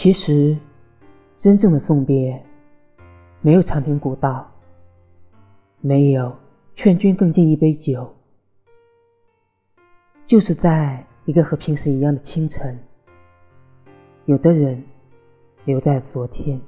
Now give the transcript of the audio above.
其实，真正的送别，没有长亭古道，没有劝君更尽一杯酒，就是在一个和平时一样的清晨，有的人留在昨天。